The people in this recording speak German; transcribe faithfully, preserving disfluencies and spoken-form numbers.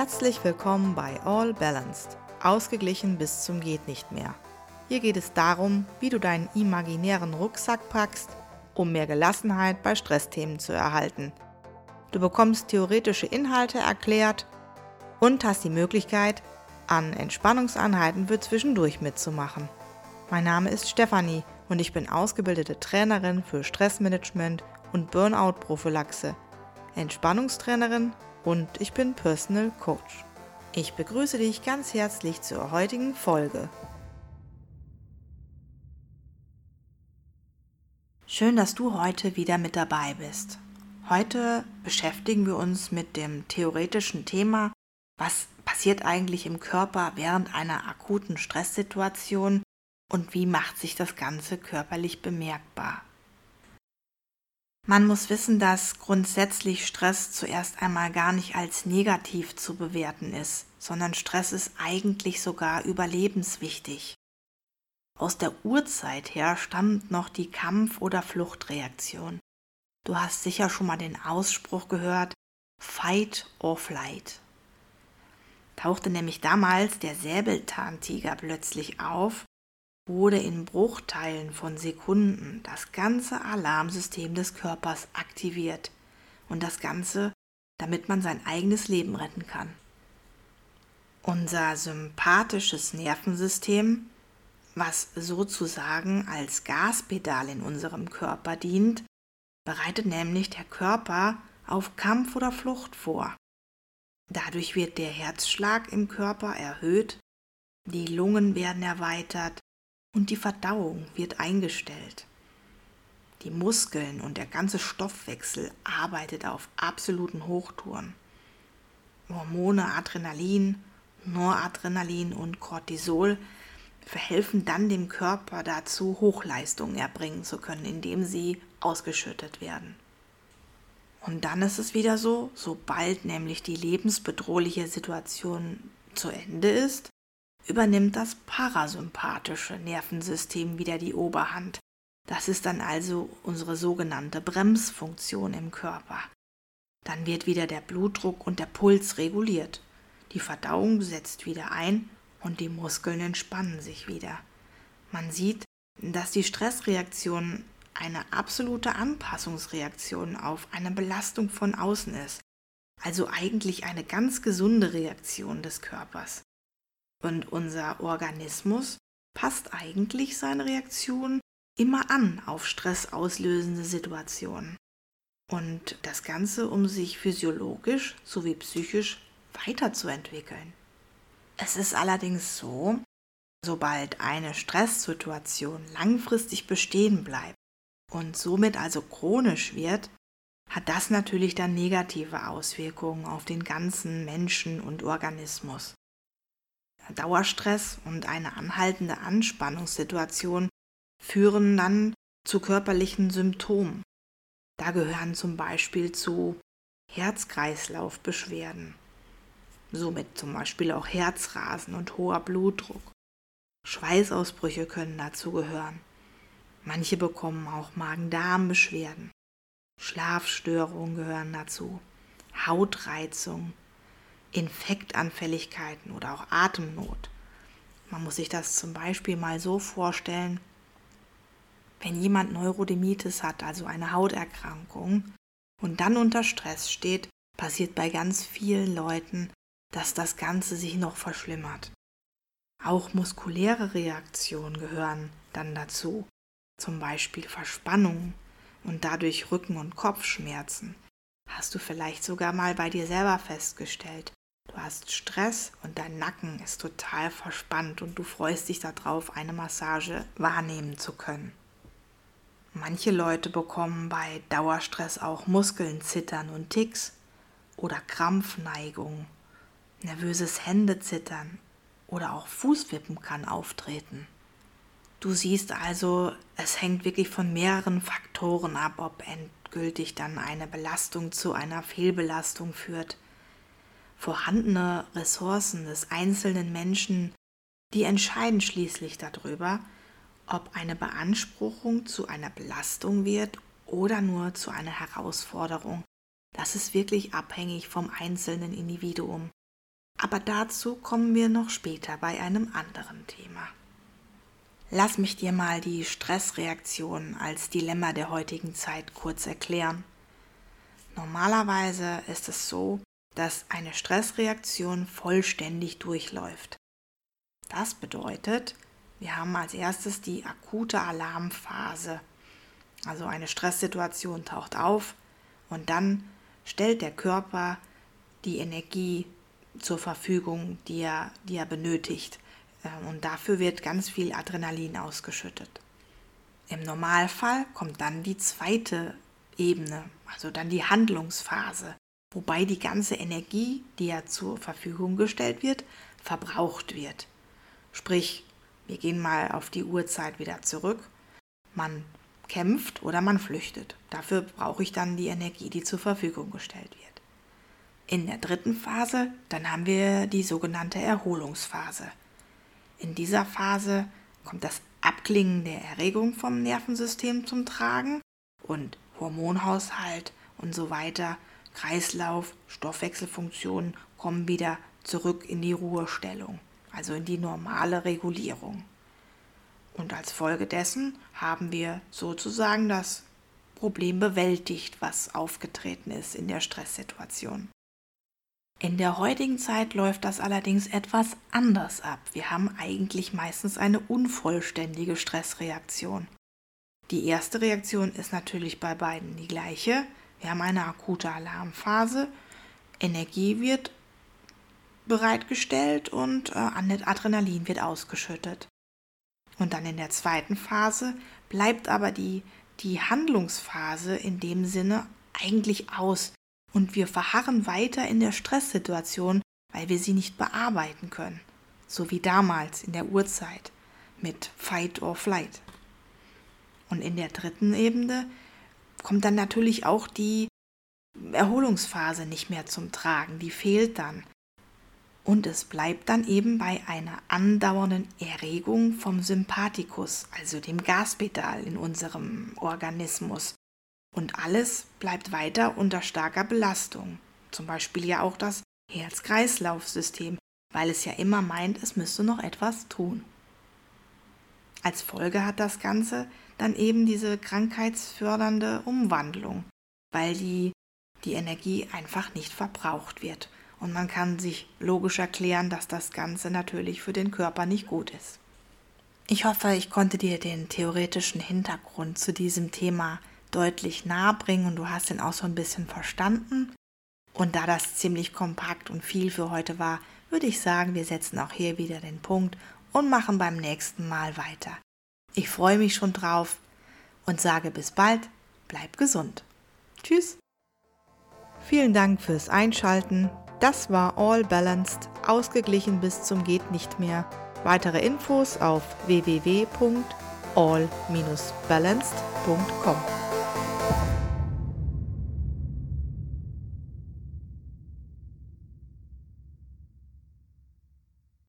Herzlich willkommen bei All Balanced, ausgeglichen bis zum geht nicht mehr. Hier geht es darum, wie du deinen imaginären Rucksack packst, um mehr Gelassenheit bei Stressthemen zu erhalten. Du bekommst theoretische Inhalte erklärt und hast die Möglichkeit, an Entspannungseinheiten für zwischendurch mitzumachen. Mein Name ist Stefanie und ich bin ausgebildete Trainerin für Stressmanagement und Burnout-Prophylaxe, Entspannungstrainerin und ich bin Personal Coach. Ich begrüße dich ganz herzlich zur heutigen Folge. Schön, dass du heute wieder mit dabei bist. Heute beschäftigen wir uns mit dem theoretischen Thema, was passiert eigentlich im Körper während einer akuten Stresssituation und wie macht sich das Ganze körperlich bemerkbar. Man muss wissen, dass grundsätzlich Stress zuerst einmal gar nicht als negativ zu bewerten ist, sondern Stress ist eigentlich sogar überlebenswichtig. Aus der Urzeit her stammt noch die Kampf- oder Fluchtreaktion. Du hast sicher schon mal den Ausspruch gehört, Fight or Flight. Tauchte nämlich damals der Säbelzahntiger plötzlich auf, wurde in Bruchteilen von Sekunden das ganze Alarmsystem des Körpers aktiviert und das Ganze, damit man sein eigenes Leben retten kann. Unser sympathisches Nervensystem, was sozusagen als Gaspedal in unserem Körper dient, bereitet nämlich der Körper auf Kampf oder Flucht vor. Dadurch wird der Herzschlag im Körper erhöht, die Lungen werden erweitert, und die Verdauung wird eingestellt. Die Muskeln und der ganze Stoffwechsel arbeitet auf absoluten Hochtouren. Hormone Adrenalin, Noradrenalin und Cortisol verhelfen dann dem Körper dazu, Hochleistungen erbringen zu können, indem sie ausgeschüttet werden. Und dann ist es wieder so, sobald nämlich die lebensbedrohliche Situation zu Ende ist, übernimmt das parasympathische Nervensystem wieder die Oberhand. Das ist dann also unsere sogenannte Bremsfunktion im Körper. Dann wird wieder der Blutdruck und der Puls reguliert. Die Verdauung setzt wieder ein und die Muskeln entspannen sich wieder. Man sieht, dass die Stressreaktion eine absolute Anpassungsreaktion auf eine Belastung von außen ist. Also eigentlich eine ganz gesunde Reaktion des Körpers. Und unser Organismus passt eigentlich seine Reaktion immer an auf stressauslösende Situationen. Und das Ganze, um sich physiologisch sowie psychisch weiterzuentwickeln. Es ist allerdings so, sobald eine Stresssituation langfristig bestehen bleibt und somit also chronisch wird, hat das natürlich dann negative Auswirkungen auf den ganzen Menschen und Organismus. Dauerstress und eine anhaltende Anspannungssituation führen dann zu körperlichen Symptomen. Da gehören zum Beispiel zu Herz-Kreislauf-Beschwerden, somit zum Beispiel auch Herzrasen und hoher Blutdruck. Schweißausbrüche können dazu gehören. Manche bekommen auch Magen-Darm-Beschwerden. Schlafstörungen gehören dazu, Hautreizung, Infektanfälligkeiten oder auch Atemnot. Man muss sich das zum Beispiel mal so vorstellen, wenn jemand Neurodermitis hat, also eine Hauterkrankung, und dann unter Stress steht, passiert bei ganz vielen Leuten, dass das Ganze sich noch verschlimmert. Auch muskuläre Reaktionen gehören dann dazu, zum Beispiel Verspannungen und dadurch Rücken- und Kopfschmerzen. Hast du vielleicht sogar mal bei dir selber festgestellt. Du hast Stress und dein Nacken ist total verspannt und du freust dich darauf, eine Massage wahrnehmen zu können. Manche Leute bekommen bei Dauerstress auch Muskeln zittern und Ticks oder Krampfneigungen. Nervöses Händezittern oder auch Fußwippen kann auftreten. Du siehst also, es hängt wirklich von mehreren Faktoren ab, ob endgültig dann eine Belastung zu einer Fehlbelastung führt. Vorhandene Ressourcen des einzelnen Menschen, die entscheiden schließlich darüber, ob eine Beanspruchung zu einer Belastung wird oder nur zu einer Herausforderung. Das ist wirklich abhängig vom einzelnen Individuum. Aber dazu kommen wir noch später bei einem anderen Thema. Lass mich dir mal die Stressreaktion als Dilemma der heutigen Zeit kurz erklären. Normalerweise ist es so, dass eine Stressreaktion vollständig durchläuft. Das bedeutet, wir haben als erstes die akute Alarmphase. Also eine Stresssituation taucht auf und dann stellt der Körper die Energie zur Verfügung, die er, die er benötigt. Und dafür wird ganz viel Adrenalin ausgeschüttet. Im Normalfall kommt dann die zweite Ebene, also dann die Handlungsphase, wobei die ganze Energie, die ja zur Verfügung gestellt wird, verbraucht wird. Sprich, wir gehen mal auf die Uhrzeit wieder zurück. Man kämpft oder man flüchtet. Dafür brauche ich dann die Energie, die zur Verfügung gestellt wird. In der dritten Phase, dann haben wir die sogenannte Erholungsphase. In dieser Phase kommt das Abklingen der Erregung vom Nervensystem zum Tragen und Hormonhaushalt und so weiter, Kreislauf, Stoffwechselfunktionen kommen wieder zurück in die Ruhestellung, also in die normale Regulierung. Und als Folge dessen haben wir sozusagen das Problem bewältigt, was aufgetreten ist in der Stresssituation. In der heutigen Zeit läuft das allerdings etwas anders ab. Wir haben eigentlich meistens eine unvollständige Stressreaktion. Die erste Reaktion ist natürlich bei beiden die gleiche. Wir haben eine akute Alarmphase, Energie wird bereitgestellt und Adrenalin wird ausgeschüttet. Und dann in der zweiten Phase bleibt aber die, die Handlungsphase in dem Sinne eigentlich aus. Und wir verharren weiter in der Stresssituation, weil wir sie nicht bearbeiten können. So wie damals in der Urzeit mit Fight or Flight. Und in der dritten Ebene kommt dann natürlich auch die Erholungsphase nicht mehr zum Tragen. Die fehlt dann. Und es bleibt dann eben bei einer andauernden Erregung vom Sympathikus, also dem Gaspedal in unserem Organismus. Und alles bleibt weiter unter starker Belastung. Zum Beispiel ja auch das Herz-Kreislauf-System, weil es ja immer meint, es müsste noch etwas tun. Als Folge hat das Ganze dann eben diese krankheitsfördernde Umwandlung, weil die, die Energie einfach nicht verbraucht wird. Und man kann sich logisch erklären, dass das Ganze natürlich für den Körper nicht gut ist. Ich hoffe, ich konnte dir den theoretischen Hintergrund zu diesem Thema deutlich nahe bringen und du hast den auch so ein bisschen verstanden. Und da das ziemlich kompakt und viel für heute war, würde ich sagen, wir setzen auch hier wieder den Punkt und machen beim nächsten Mal weiter. Ich freue mich schon drauf und sage bis bald, bleib gesund. Tschüss! Vielen Dank fürs Einschalten. Das war All Balanced, ausgeglichen bis zum geht nicht mehr. Weitere Infos auf w w w punkt all dash balanced punkt com.